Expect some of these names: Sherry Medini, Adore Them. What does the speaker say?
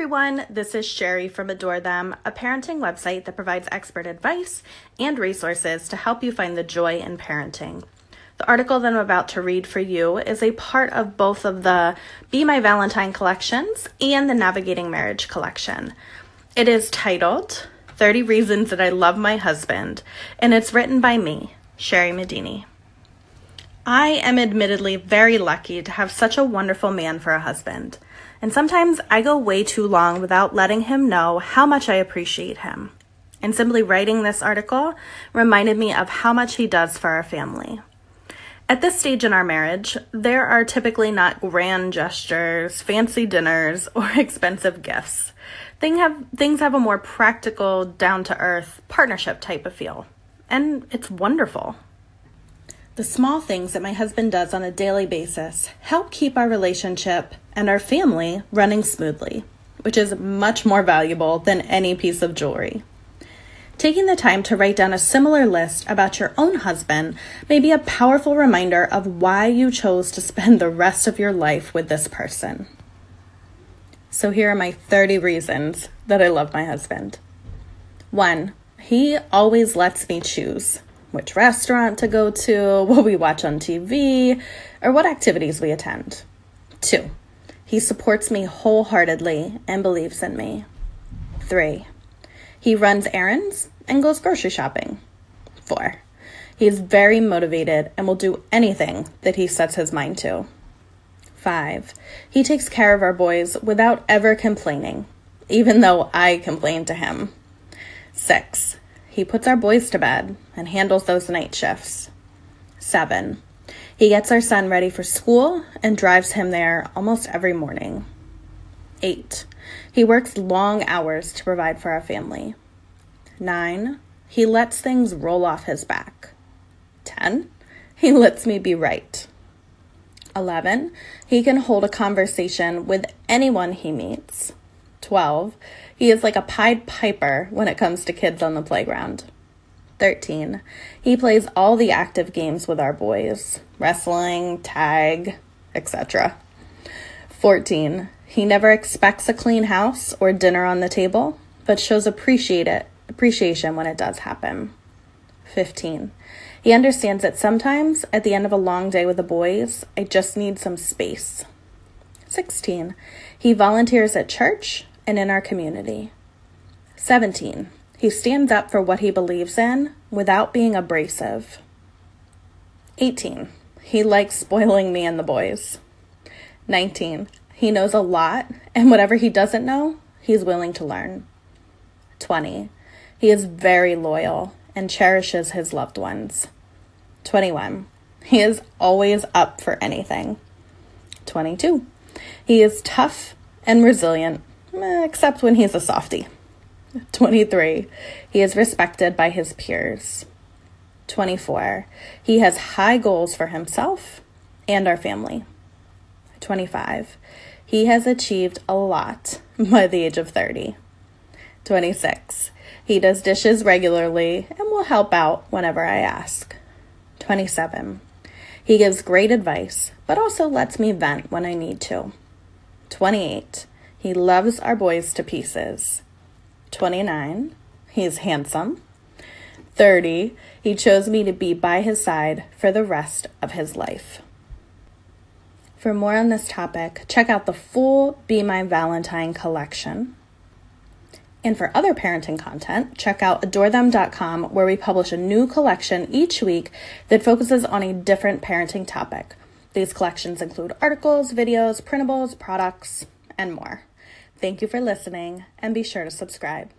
everyone, this is Sherry from Adore Them, a parenting website that provides expert advice and resources to help you find the joy in parenting. The article that I'm about to read for you is a part of both of the Be My Valentine collections and the Navigating Marriage collection. It is titled 30 Reasons That I Love My Husband, and it's written by me, Sherry Medini. I am admittedly very lucky to have such a wonderful man for a husband, and sometimes I go way too long without letting him know how much I appreciate him. And simply writing this article reminded me of how much he does for our family. At this stage in our marriage, there are typically not grand gestures, fancy dinners, or expensive gifts. Things have a more practical, down-to-earth, partnership type of feel, and it's wonderful. The small things that my husband does on a daily basis help keep our relationship and our family running smoothly, which is much more valuable than any piece of jewelry. Taking the time to write down a similar list about your own husband may be a powerful reminder of why you chose to spend the rest of your life with this person. So here are my 30 reasons that I love my husband. 1, he always lets me choose which restaurant to go to, what we watch on TV, or what activities we attend. 2, he supports me wholeheartedly and believes in me. 3, he runs errands and goes grocery shopping. 4, he is very motivated and will do anything that he sets his mind to. 5, he takes care of our boys without ever complaining, even though I complain to him. 6, he puts our boys to bed and handles those night shifts. 7, he gets our son ready for school and drives him there almost every morning. 8, he works long hours to provide for our family. 9, he lets things roll off his back. 10, he lets me be right. 11, he can hold a conversation with anyone he meets. 12, he is like a Pied Piper when it comes to kids on the playground. 13, he plays all the active games with our boys, wrestling, tag, etc. 14, he never expects a clean house or dinner on the table, but shows appreciation when it does happen. 15, he understands that sometimes at the end of a long day with the boys, I just need some space. 16, he volunteers at church and in our community. 17, he stands up for what he believes in without being abrasive. 18, he likes spoiling me and the boys. 19, he knows a lot, and whatever he doesn't know, he's willing to learn. 20, he is very loyal and cherishes his loved ones. 21, he is always up for anything. 22, he is tough and resilient, except when he's a softie. 23, he is respected by his peers. 24, he has high goals for himself and our family. 25, he has achieved a lot by the age of 30. 26, he does dishes regularly and will help out whenever I ask. 27, he gives great advice, but also lets me vent when I need to. 28, he loves our boys to pieces. 29, he's handsome. 30, he chose me to be by his side for the rest of his life. For more on this topic, check out the full Be My Valentine collection. And for other parenting content, check out adorethem.com, where we publish a new collection each week that focuses on a different parenting topic. These collections include articles, videos, printables, products, and more. Thank you for listening, and be sure to subscribe.